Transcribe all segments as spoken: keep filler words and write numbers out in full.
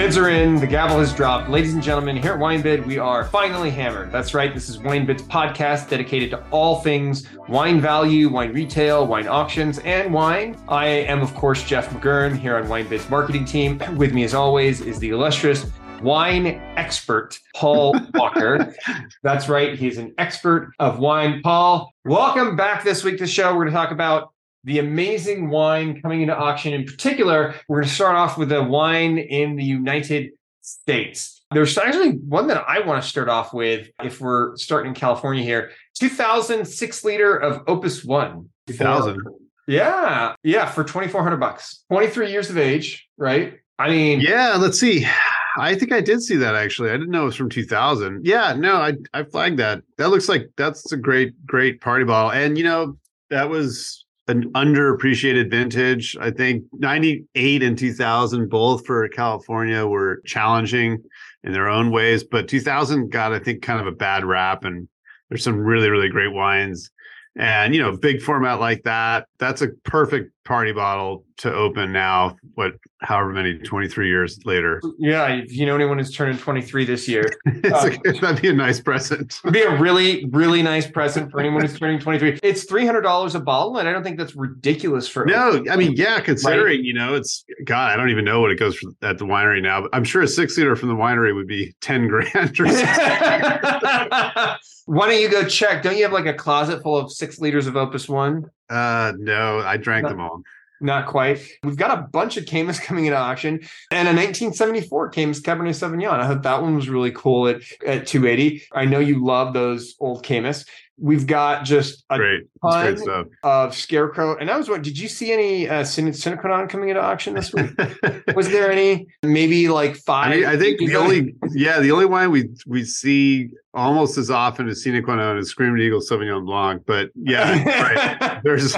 bids are in. The gavel has dropped. Ladies and gentlemen, here at WineBid, we are finally hammered. That's right. This is WineBid's podcast dedicated to all things wine value, wine retail, wine auctions, and wine. I am, of course, Jeff McGurn here on WineBid's marketing team. With me, as always, is the illustrious wine expert, Paul Walker. That's right. He's an expert of wine. Paul, welcome back this week to the show. We're going to talk about the amazing wine coming into auction. In particular, we're going to start off with a wine in the United States. There's actually one that I want to start off with if we're starting in California here. two thousand six liter of Opus One. two thousand. For, yeah. Yeah. For twenty-four hundred bucks. twenty-three years of age, right? I mean. Yeah. Let's see. I think I did see that, actually. I didn't know it was from two thousand. Yeah. No, I, I flagged that. That looks like that's a great, great party bottle. And, you know, that was an underappreciated vintage. I think ninety-eight and two thousand, both for California, were challenging in their own ways. But two thousand got, I think, kind of a bad rap. And there's some really, really great wines. And, you know, big format like that, that's a perfect party bottle to open now, what, however many, twenty-three years later. Yeah, if you know anyone who's turning twenty-three this year. it's um, a, that'd be a nice present. It'd be a really, really nice present for anyone who's turning twenty-three. It's three hundred dollars a bottle, and I don't think that's ridiculous for... No, open. I mean, yeah, considering, right? You know, it's... God, I don't even know what it goes for at the winery now, but I'm sure a six-liter from the winery would be ten grand or something. Why don't you go check? Don't you have like a closet full of six liters of Opus One? Uh, no, I drank not, them all. Not quite. We've got a bunch of Caymus coming into auction and a nineteen seventy-four Caymus Cabernet Sauvignon. I thought that one was really cool at, at two eighty. I know you love those old Caymus. We've got just a great. ton great stuff. of Scarecrow. And I was wondering, did you see any uh, Sine Qua Non coming into auction this week? Was there any? Maybe like five? I, mean, I think the know? only, yeah, the only wine we we see almost as often as Sine Qua Non is Screaming Eagle Sauvignon Blanc. But yeah, right. There's,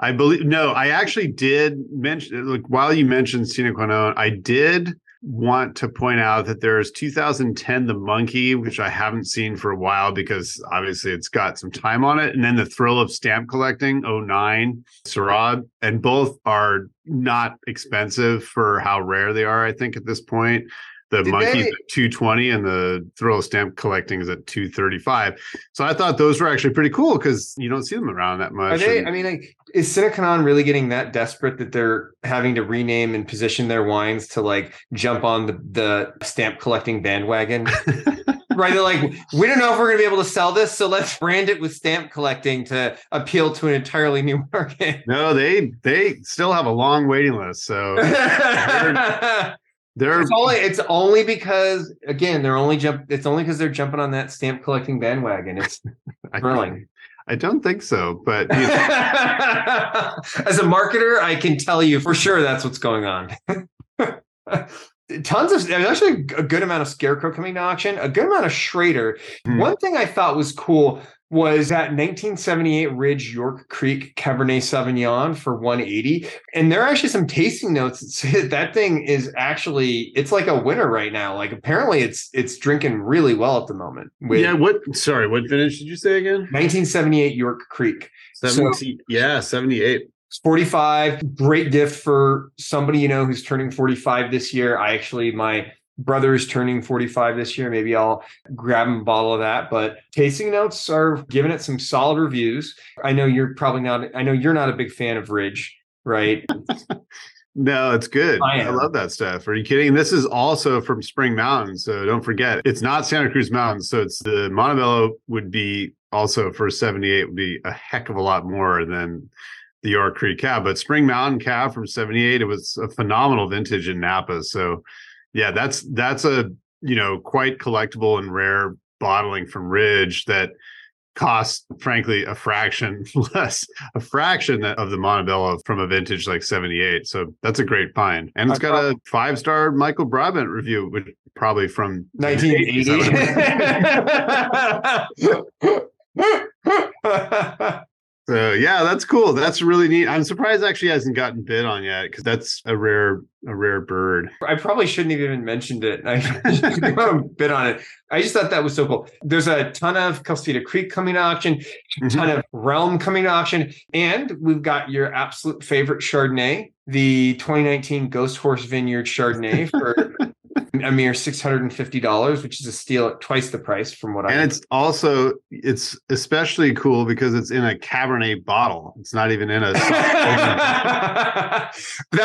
I believe, no, I actually did mention, look, while you mentioned Sine Qua Non, I did want to point out that there's two thousand ten The Monkey, which I haven't seen for a while because obviously it's got some time on it, and then The Thrill of Stamp Collecting oh nine Syrah, and both are not expensive for how rare they are, I think, at this point. The Did Monkey's they... at two twenty and The Thrill of Stamp Collecting is at two thirty-five. So I thought those were actually pretty cool because you don't see them around that much. Are they, and... I mean, like, is Sine Qua Non really getting that desperate that they're having to rename and position their wines to like jump on the, the stamp collecting bandwagon? Right? They're like, we don't know if we're going to be able to sell this, so let's brand it with stamp collecting to appeal to an entirely new market. No, they they still have a long waiting list. So. They're, it's only it's only because again they're only jump it's only because they're jumping on that stamp collecting bandwagon. It's thrilling. I, I don't think so, but you know. As a marketer, I can tell you for sure that's what's going on. Tons of there's actually a good amount of Scarecrow coming to auction, a good amount of Schrader. Mm. One thing I thought was cool was that nineteen seventy-eight Ridge York Creek Cabernet Sauvignon for one eighty. And there are actually some tasting notes that say that, that thing is actually, it's like a winner right now. Like apparently it's it's drinking really well at the moment. With, yeah, what, sorry, what vintage did you say again? nineteen seventy-eight York Creek. seventy, so, yeah, seventy-eight. It's forty-five, great gift for somebody, you know, who's turning forty-five this year. I actually, my brother's turning forty-five this year. Maybe I'll grab him a bottle of that. But tasting notes are giving it some solid reviews. I know you're probably not, I know you're not a big fan of Ridge, right? No, it's good. I, I love that stuff. Are you kidding? And this is also from Spring Mountain. So don't forget, it's not Santa Cruz Mountain. So it's the Montebello would be also for seventy-eight would be a heck of a lot more than the York Creek Cab. But Spring Mountain Cab from seventy-eight, it was a phenomenal vintage in Napa. So yeah, that's that's a, you know, quite collectible and rare bottling from Ridge that costs, frankly, a fraction less, a fraction of the Montebello from a vintage like seventy-eight. So that's a great find. And it's I got a five-star Michael Broadbent review, which probably from nineteen eighty. So yeah, that's cool. That's really neat. I'm surprised it actually hasn't gotten bid on yet because that's a rare, a rare bird. I probably shouldn't have even mentioned it. I should bid on it. I just thought that was so cool. There's a ton of Calcita Creek coming to auction, a ton mm-hmm. of Realm coming to auction, and we've got your absolute favorite Chardonnay, the twenty nineteen Ghost Horse Vineyard Chardonnay for a mere six hundred fifty dollars, which is a steal at twice the price from what and I And it's also, it's especially cool because it's in a Cabernet bottle. It's not even in a... That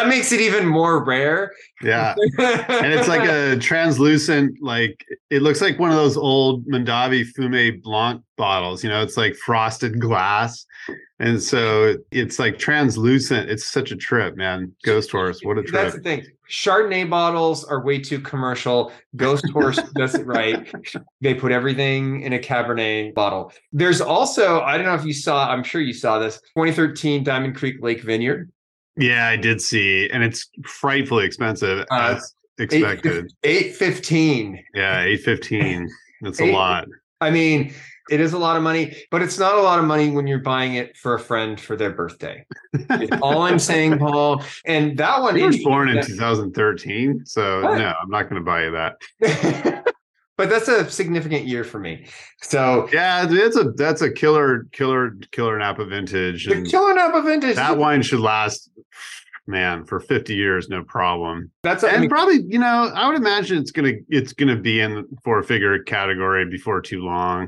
makes it even more rare. Yeah. And it's like a translucent, like, it looks like one of those old Mondavi Fumé Blanc bottles. You know, it's like frosted glass. And so it's like translucent. It's such a trip, man. Ghost Horse, what a trip. That's the thing. Chardonnay bottles are way too commercial. Ghost Horse does it right. They put everything in a Cabernet bottle. There's also, I don't know if you saw, I'm sure you saw this, twenty thirteen Diamond Creek Lake Vineyard. Yeah, I did see. And it's frightfully expensive, uh, as expected. eight fifteen Yeah, eight fifteen That's eight, a lot. I mean... It is a lot of money, but it's not a lot of money when you're buying it for a friend for their birthday. All I'm saying, Paul, and that one... He was born in two thousand thirteen, so what? No, I'm not going to buy you that. But that's a significant year for me. So yeah, it's a that's a killer, killer, killer Napa vintage. The killer Napa vintage. That wine should last, man, for fifty years, no problem. That's a, and I mean, probably, you know, I would imagine it's gonna it's gonna be in the four figure category before too long.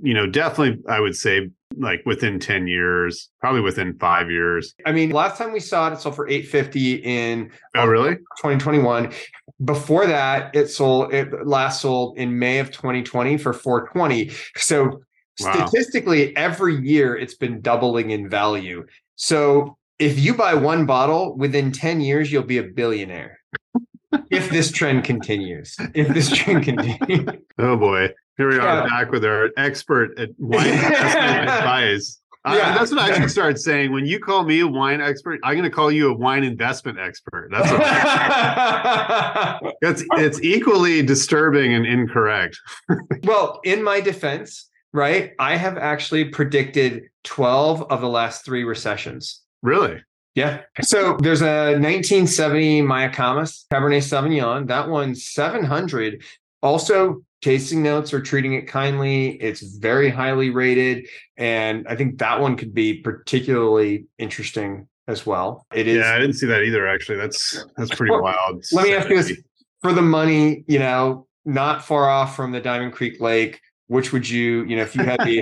You know, definitely, I would say like within ten years, probably within five years. I mean, last time we saw it, it sold for eight hundred fifty dollars in oh, really? twenty twenty-one. Before that, it sold it last sold in May of twenty twenty for four hundred twenty dollars. So wow. Statistically, every year it's been doubling in value. So if you buy one bottle within ten years, you'll be a billionaire. If this trend continues, if this trend continues. Oh boy. Here we are yeah. back with our expert at wine investment advice. Uh, yeah. That's what I should start saying. When you call me a wine expert, I'm going to call you a wine investment expert. That's what I'm it's, it's equally disturbing and incorrect. Well, in my defense, right, I have actually predicted twelve of the last three recessions. Really? Yeah. So there's a nineteen seventy Mayacamas Cabernet Sauvignon. That one's seven hundred. Also, tasting notes are treating it kindly. It's very highly rated. And I think that one could be particularly interesting as well. It is. Yeah, I didn't see that either, actually. That's that's pretty well, wild. Let me ask you this. For the money, you know, not far off from the Diamond Creek Lake, which would you, you know, if you had the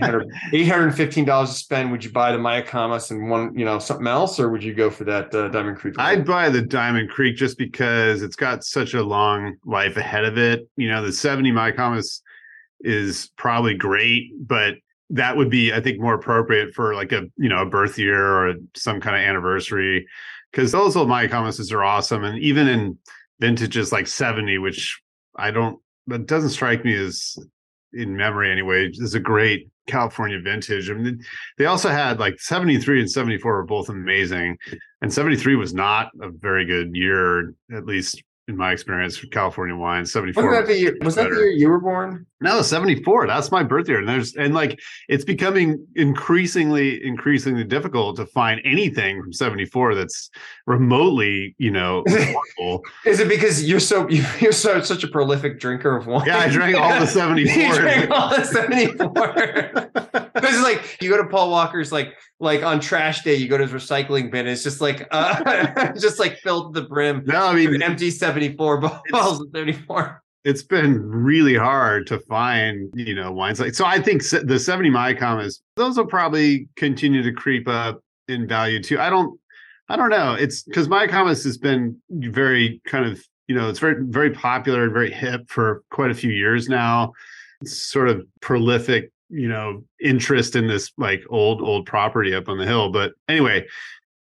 eight hundred fifteen dollars to spend, would you buy the Mayacamas and one, you know, something else? Or would you go for that uh, Diamond Creek Lake? I'd buy the Diamond Creek just because it's got such a long life ahead of it. You know, the seventy Mayacamas is probably great, but that would be, I think, more appropriate for like a, you know, a birth year or some kind of anniversary. Because those old Mayacamas are awesome. And even in vintages like seventy, which I don't, that doesn't strike me as... in memory anyway, is a great California vintage. I mean, they also had like seventy-three and seventy-four were both amazing. And seventy-three was not a very good year, at least in my experience, for California wine. seventy-four Wasn't that the year, was that the year you were born? No, seventy-four. That's my birth year. And there's, and like, it's becoming increasingly, increasingly difficult to find anything from seventy-four that's remotely, you know, wonderful. Is it because you're so, you're so, such a prolific drinker of wine? Yeah, I drank all the seventy-four. You drank all the seventy-four. This is like, you go to Paul Walker's, like, like on trash day, you go to his recycling bin. It's just like, uh, just like filled to the brim. No, I mean, empty seventy-four bottles of seventy-four. It's been really hard to find, you know, wines like, so I think the seventy Mayacamas, those will probably continue to creep up in value too. I don't, I don't know. It's because Mayacamas has been very kind of, you know, it's very, very popular and very hip for quite a few years now. It's sort of prolific, you know, interest in this like old, old property up on the hill. But anyway,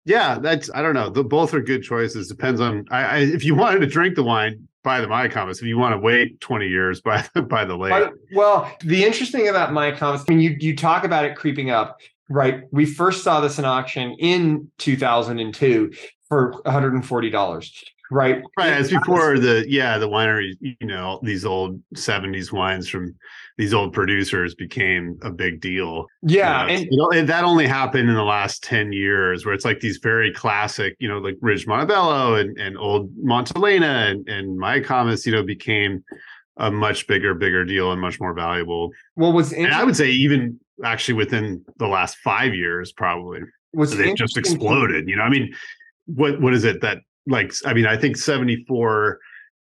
yeah, that's, I don't know. The, both are good choices. Depends on, I, I if you wanted to drink the wine, buy the Mayacamas. If you want to wait twenty years, buy, buy the lake. Well, the interesting thing about Mayacamas, I mean, you, you talk about it creeping up, right? We first saw this in auction in two thousand two for one hundred forty dollars, right? Right, it's before the, yeah, the winery, you know, these old seventies wines from these old producers became a big deal. Yeah. Uh, and you know, that only happened in the last ten years where it's like these very classic, you know, like Ridge Montebello and, and old Montelena and, and Mayacamas, you know, became a much bigger, bigger deal and much more valuable. Well, what's and I would say even actually within the last five years, probably. So they've just exploded, you know, I mean, what what is it that like, I mean, I think seventy-four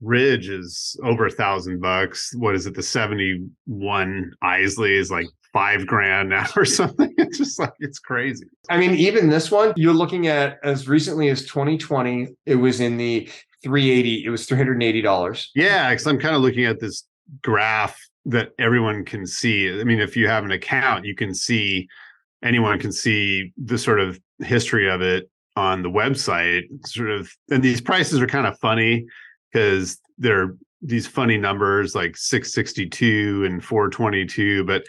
Ridge is over a thousand bucks. What is it? The seventy-one Isley is like five grand now or something. It's just like, it's crazy. I mean, even this one, you're looking at as recently as twenty twenty, it was in the three eighty. It was three hundred eighty dollars. Yeah. Cause I'm kind of looking at this graph that everyone can see. I mean, if you have an account, you can see, anyone can see the sort of history of it on the website, sort of. And these prices are kind of funny, because they're these funny numbers like six sixty-two and four twenty-two, but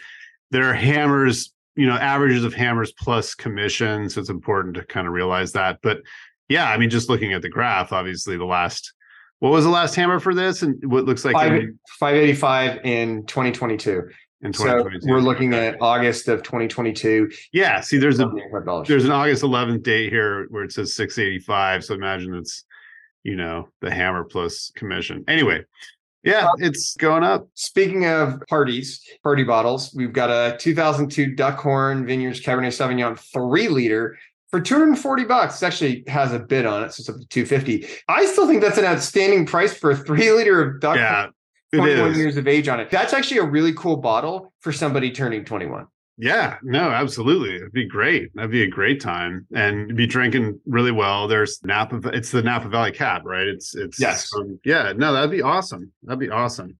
there are hammers, you know, averages of hammers plus commission. So it's important to kind of realize that. But yeah, I mean, just looking at the graph, obviously the last, what was the last hammer for this? And what looks like Five, five eighty-five in twenty twenty-two. In twenty twenty-two. So we're looking at August of twenty twenty-two. Yeah. See, there's a, there's an August eleventh date here where it says six eighty-five. So imagine it's, you know, the hammer plus commission. Anyway, yeah, it's going up. Speaking of parties, party bottles, we've got a two thousand two Duckhorn Vineyards Cabernet Sauvignon three liter for two hundred forty bucks. It actually has a bid on it, so it's up to two hundred fifty. I still think that's an outstanding price for a three liter of Duckhorn. Yeah, twenty-one years of age on it. That's actually a really cool bottle for somebody turning twenty-one. Yeah, no, absolutely. It'd be great. That'd be a great time, and you'd be drinking really well. There's Napa. It's the Napa Valley Cab, right? It's it's yes. Um, yeah, no, that'd be awesome. That'd be awesome.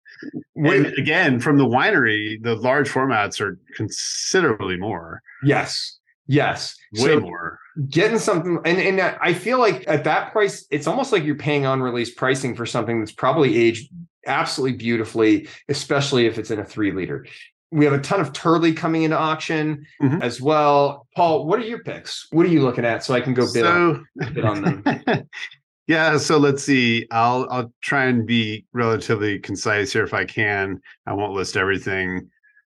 When, and again, from the winery, the large formats are considerably more. Yes, yes, way so more. Getting something, and and I feel like at that price, it's almost like you're paying on release pricing for something that's probably aged absolutely beautifully, especially if it's in a three liter. We have a ton of Turley coming into auction mm-hmm. as well. Paul, what are your picks? What are you looking at so I can go bid, so, on, bid on them? Yeah, so let's see. I'll I'll try and be relatively concise here if I can. I won't list everything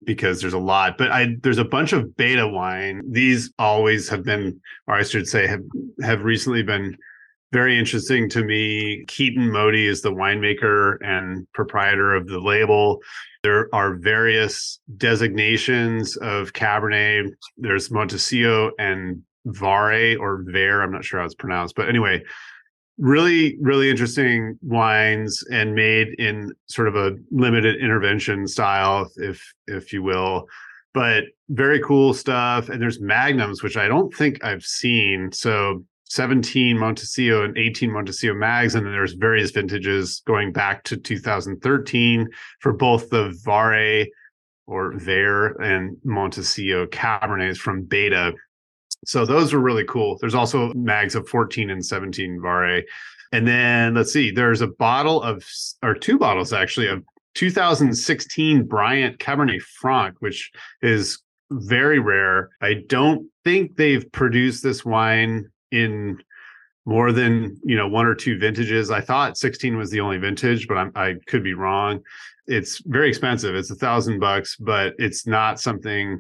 because there's a lot, but I there's a bunch of beta wine. These always have been, or I should say have, have recently been very interesting to me. Keaton Modi is the winemaker and proprietor of the label. There are various designations of Cabernet. There's Montecillo and Vare or Vare. I'm not sure how it's pronounced. But anyway, really, really interesting wines, and made in sort of a limited intervention style, if if you will. But very cool stuff. And there's Magnums, which I don't think I've seen. So seventeen Montecillo and eighteen Montecillo mags, and then there's various vintages going back to two thousand thirteen for both the Vare or Vare and Montecillo Cabernets from BETA. So those were really cool. There's also mags of fourteen and seventeen Vare. And then let's see, there's a bottle of, or two bottles actually, of two thousand sixteen Bryant Cabernet Franc, which is very rare. I don't think they've produced this wine in more than, you know, one or two vintages. I thought sixteen was the only vintage, but I'm, I could be wrong. It's very expensive. It's a thousand bucks, but it's not something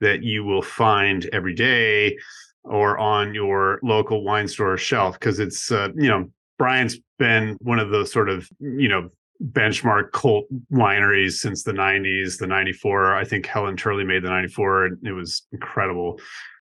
that you will find every day or on your local wine store shelf, because it's, uh, you know, Brian's been one of the sort of, you know, benchmark cult wineries since the nineties, the ninety-four. I think Helen Turley made the ninety-four, and it was incredible.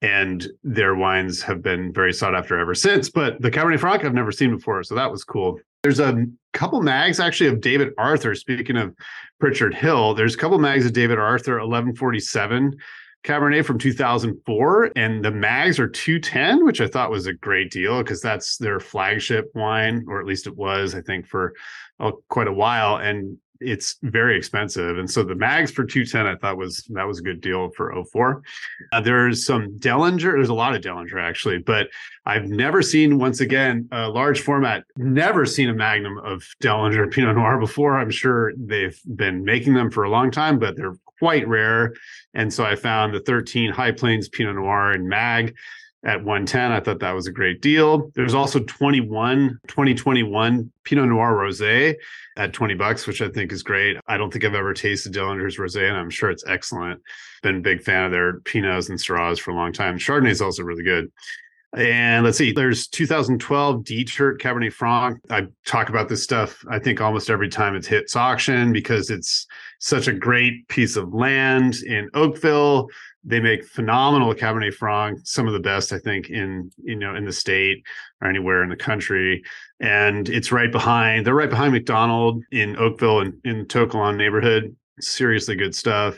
And their wines have been very sought after ever since. But the Cabernet Franc I've never seen before, so that was cool. There's a couple mags actually of David Arthur. Speaking of Pritchard Hill, there's a couple mags of David Arthur eleven forty-seven Cabernet from two thousand four, and the mags are two ten, which I thought was a great deal because that's their flagship wine, or at least it was, I think, for oh, quite a while. And it's very expensive. And so the mags for two ten, I thought was, that was a good deal for oh four. Uh, there's some Dellinger. There's a lot of Dellinger actually, but I've never seen, once again, a large format, never seen a magnum of Dellinger Pinot Noir before. I'm sure they've been making them for a long time, but they're quite rare. And so I found the thirteen High Plains Pinot Noir and mag at one ten. I thought that was a great deal. There's also twenty-one, twenty twenty-one Pinot Noir Rosé at twenty bucks, which I think is great. I don't think I've ever tasted Dillinger's Rosé, and I'm sure it's excellent. Been a big fan of their Pinots and Syrahs for a long time. Chardonnay is also really good. And let's see, there's two thousand twelve Dietert Cabernet Franc. I talk about this stuff, I think, almost every time it hits auction because it's such a great piece of land in Oakville. They make phenomenal Cabernet Franc, some of the best, I think, in, you know, in the state or anywhere in the country. And it's right behind, they're right behind McDonald in Oakville and in Tokelon neighborhood. Seriously good stuff.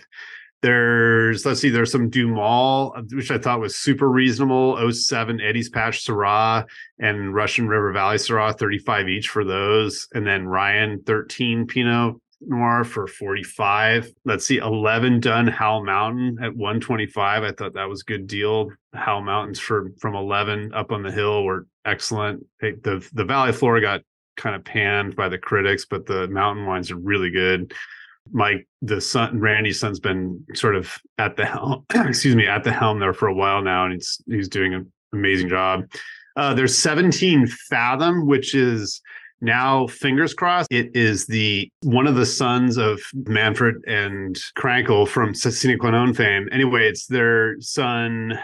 There's, let's see, there's some Dumal, which I thought was super reasonable, oh seven Eddie's Patch Syrah and Russian River Valley Syrah, thirty-five each for those. And then Ryan thirteen Pinot Noir for forty-five. Let's see, eleven Dunn Howell Mountain at one twenty-five. I thought that was a good deal. Howell Mountains for from eleven up on the hill were excellent. The, the Valley Flora got kind of panned by the critics, but the mountain wines are really good. Mike, the son, Randy's son's been sort of at the helm, excuse me, at the helm there for a while now, and he's he's doing an amazing job. Uh, there's seventeen Fathom, which is now, fingers crossed, it is the one of the sons of Manfred and Krankel from Sine Qua Non fame. Anyway, it's their son,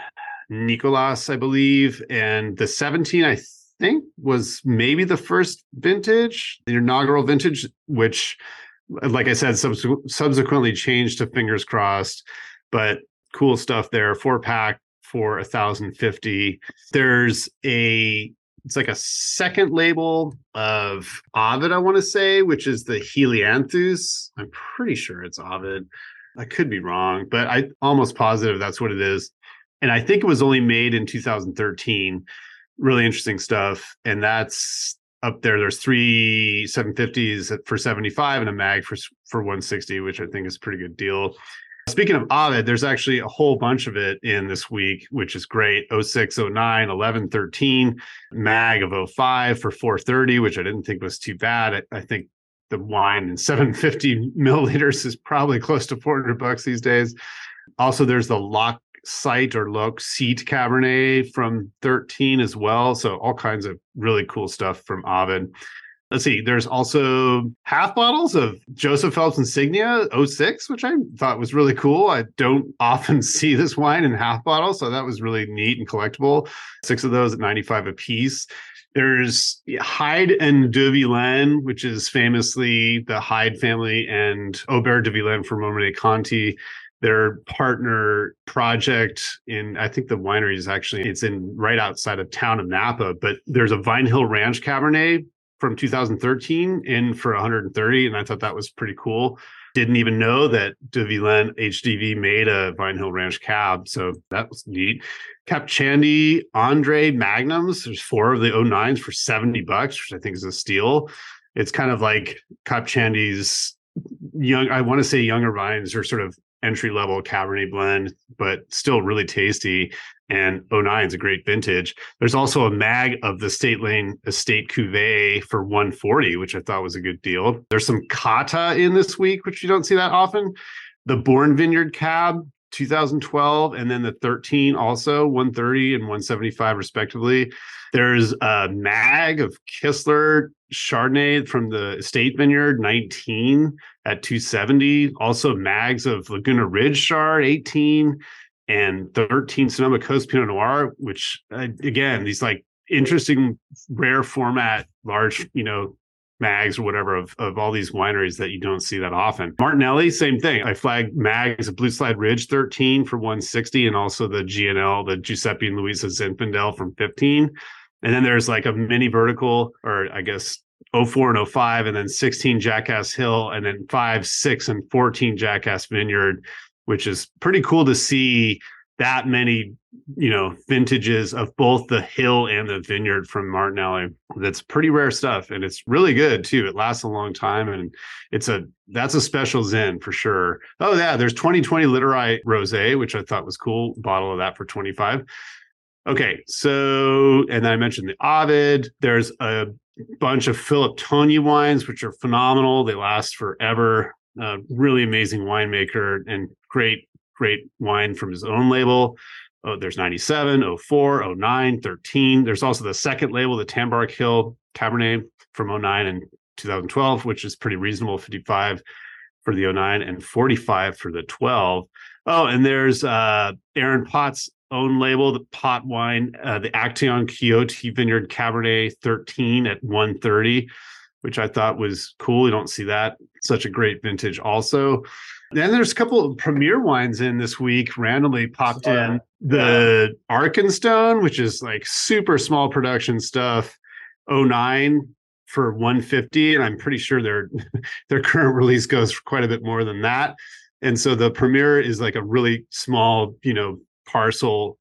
Nicolas, I believe, and the seventeen, I think, was maybe the first vintage, the inaugural vintage, which, like I said, sub- subsequently changed to fingers crossed, but cool stuff there. Four pack for one thousand fifty. There's a, it's like a second label of Ovid, I want to say, which is the Helianthus. I'm pretty sure it's Ovid. I could be wrong, but I'm almost positive that's what it is. And I think it was only made in two thousand thirteen. Really interesting stuff. And that's up there. There's three seven fifties for seventy-five and a mag for for one sixty, which I think is a pretty good deal. Speaking of Ovid, there's actually a whole bunch of it in this week, which is great. oh six, oh nine, eleven, thirteen, mag of oh five for four thirty, which I didn't think was too bad. I, I think the wine in seven fifty milliliters is probably close to four hundred bucks these days. Also, there's the Loch Site or Loch Seat Cabernet from thirteen as well. So all kinds of really cool stuff from Ovid. Let's see, there's also half bottles of Joseph Phelps Insignia oh six, which I thought was really cool. I don't often see this wine in half bottles, so that was really neat and collectible. Six of those at ninety-five a piece. There's Hyde and de Villaine, which is famously the Hyde family and Aubert de Villaine from Romanée Conti. Their partner project in, I think the winery is actually, it's in right outside of town of Napa, but there's a Vine Hill Ranch Cabernet from two thousand thirteen in for one hundred thirty. And I thought that was pretty cool. Didn't even know that de Villaine H D V made a Vine Hill Ranch cab. So that was neat. Capchandy Andre Magnums. There's four of the oh nines for seventy bucks, which I think is a steal. It's kind of like Capchandy's young, I want to say younger vines are sort of entry-level Cabernet blend, but still really tasty. And oh nine is a great vintage. There's also a mag of the State Lane Estate Cuvée for one forty, which I thought was a good deal. There's some Cata in this week, which you don't see that often. The Bourne Vineyard Cab, two thousand twelve, and then the thirteen also, one thirty and one seventy-five respectively. There's a mag of Kistler Chardonnay from the Estate Vineyard, nineteen at two seventy. Also mags of Laguna Ridge Chard, eighteen, and thirteen Sonoma Coast Pinot Noir, which, uh, again, these like interesting, rare format, large, you know, mags or whatever of, of all these wineries that you don't see that often. Martinelli, same thing. I flagged mags of Blue Slide Ridge, thirteen for one sixty, and also the G N L, the Giuseppe and Luisa Zinfandel from fifteen. And then there's like a mini vertical, or I guess oh four and oh five, and then sixteen Jackass Hill, and then five, six, and fourteen Jackass Vineyard, which is pretty cool to see that many, you know, vintages of both the hill and the vineyard from Martinelli. That's pretty rare stuff. And it's really good too. It lasts a long time. And it's a, that's a special Zin for sure. Oh yeah. There's twenty twenty Literai Rosé, which I thought was cool. Bottle of that for twenty-five. Okay. So, and then I mentioned the Ovid. There's a bunch of Philip Toney wines, which are phenomenal. They last forever. Uh, really amazing winemaker and great, great wine from his own label. Oh, there's ninety-seven, oh four, oh nine, thirteen. There's also the second label, the Tambark Hill Cabernet from oh nine and two thousand twelve, which is pretty reasonable, fifty-five for the oh nine and forty-five for the twelve. Oh, and there's uh, Aaron Pott's own label, the Pott wine, uh, the Action Quixote Vineyard Cabernet thirteen at one thirty. which I thought was cool. You don't see that. Such a great vintage also. Then there's a couple of premier wines in this week, randomly popped uh, in. The yeah. Arkenstone, which is like super small production stuff, oh nine for one hundred fifty dollars. And I'm pretty sure their their current release goes for quite a bit more than that. And so the premier is like a really small, you know, parcel,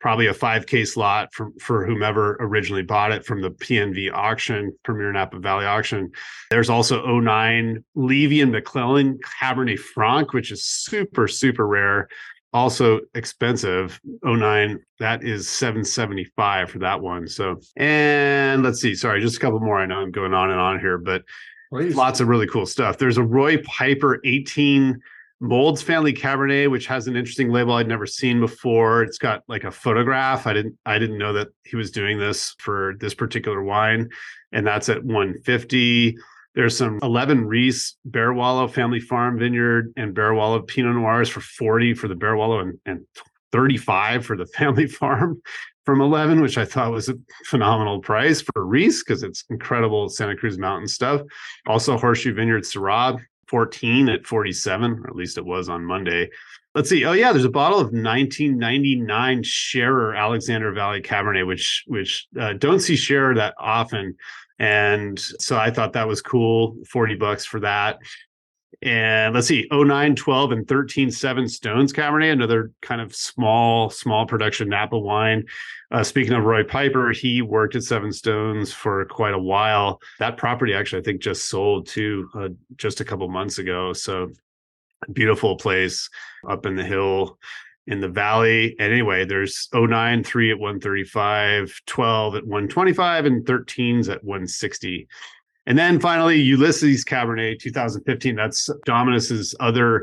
probably a five K slot for, for whomever originally bought it from the P N V auction, Premier Napa Valley auction. There's also oh nine Levy and McClellan Cabernet Franc, which is super, super rare. Also expensive. oh nine, that is seven hundred seventy-five dollars for that one. So, and let's see, sorry, just a couple more. I know I'm going on and on here, but Please. Lots of really cool stuff. There's a Roy Piper eighteen Molds Family Cabernet, which has an interesting label I'd never seen before. It's got like a photograph. I didn't I didn't know that he was doing this for this particular wine, and that's at one hundred fifty dollars. There's some eleven Reese Bear Wallow Family Farm Vineyard and Bear Wallow Pinot Noirs for forty dollars for the Bear Wallow and, and thirty-five dollars for the Family Farm from eleven, which I thought was a phenomenal price for Reese because it's incredible Santa Cruz Mountain stuff. Also Horseshoe Vineyard Syrah, fourteen at forty-seven, or at least it was on Monday. Let's see. Oh yeah, there's a bottle of nineteen ninety-nine Scherer Alexander Valley Cabernet, which which uh, don't see Scherer that often, and so I thought that was cool. forty bucks for that. And let's see, oh nine, twelve, and thirteen Seven Stones Cabernet, another kind of small, small production Napa wine. Uh, speaking of Roy Piper, he worked at Seven Stones for quite a while. That property actually, I think, just sold too, uh, just a couple months ago. So beautiful place up in the hill, in the valley. And anyway, there's oh nine, three at one hundred thirty-five, twelve at one hundred twenty-five, and thirteens at one hundred sixty. And then finally, Ulysses Cabernet two thousand fifteen. That's Dominus's other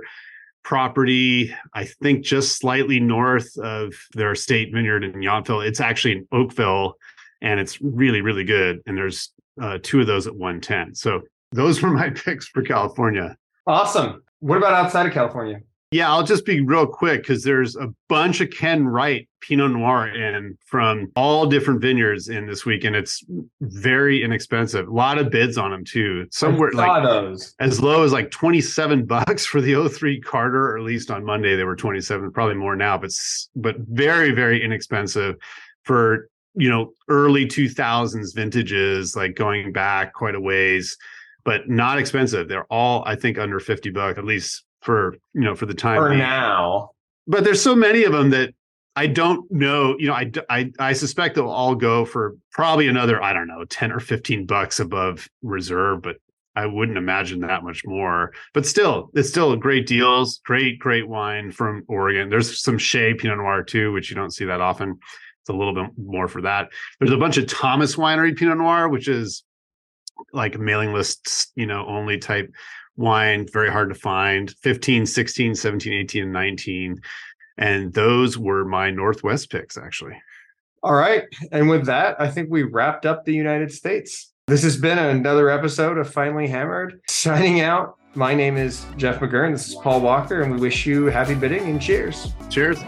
property, I think just slightly north of their estate vineyard in Yountville. It's actually in Oakville, and it's really, really good. And there's uh, two of those at one hundred ten. So those were my picks for California. Awesome. What about outside of California? Yeah, I'll just be real quick because there's a bunch of Ken Wright Pinot Noir in from all different vineyards in this week, and it's very inexpensive. A lot of bids on them too. Somewhere like those. As low as like twenty-seven bucks for the oh three Carter, or at least on Monday they were twenty-seven, probably more now, but but very, very inexpensive for, you know, early two thousands vintages, like going back quite a ways, but not expensive. They're all, I think, under fifty bucks at least. For, you know, for the time for now, but there's so many of them that I don't know. You know, I, I, I suspect they'll all go for probably another, I don't know, ten or fifteen bucks above reserve, but I wouldn't imagine that much more, but still, it's still great deals. Great, great wine from Oregon. There's some Shea Pinot Noir too, which you don't see that often. It's a little bit more for that. There's a bunch of Thomas Winery Pinot Noir, which is like mailing lists, you know, only type wine, very hard to find. fifteen, sixteen, seventeen, eighteen, and nineteen. And those were my Northwest picks, actually. All right. And with that, I think we wrapped up the United States. This has been another episode of Finally Hammered. Signing out, my name is Jeff McGurn. This is Paul Walker, and we wish you happy bidding and cheers. Cheers.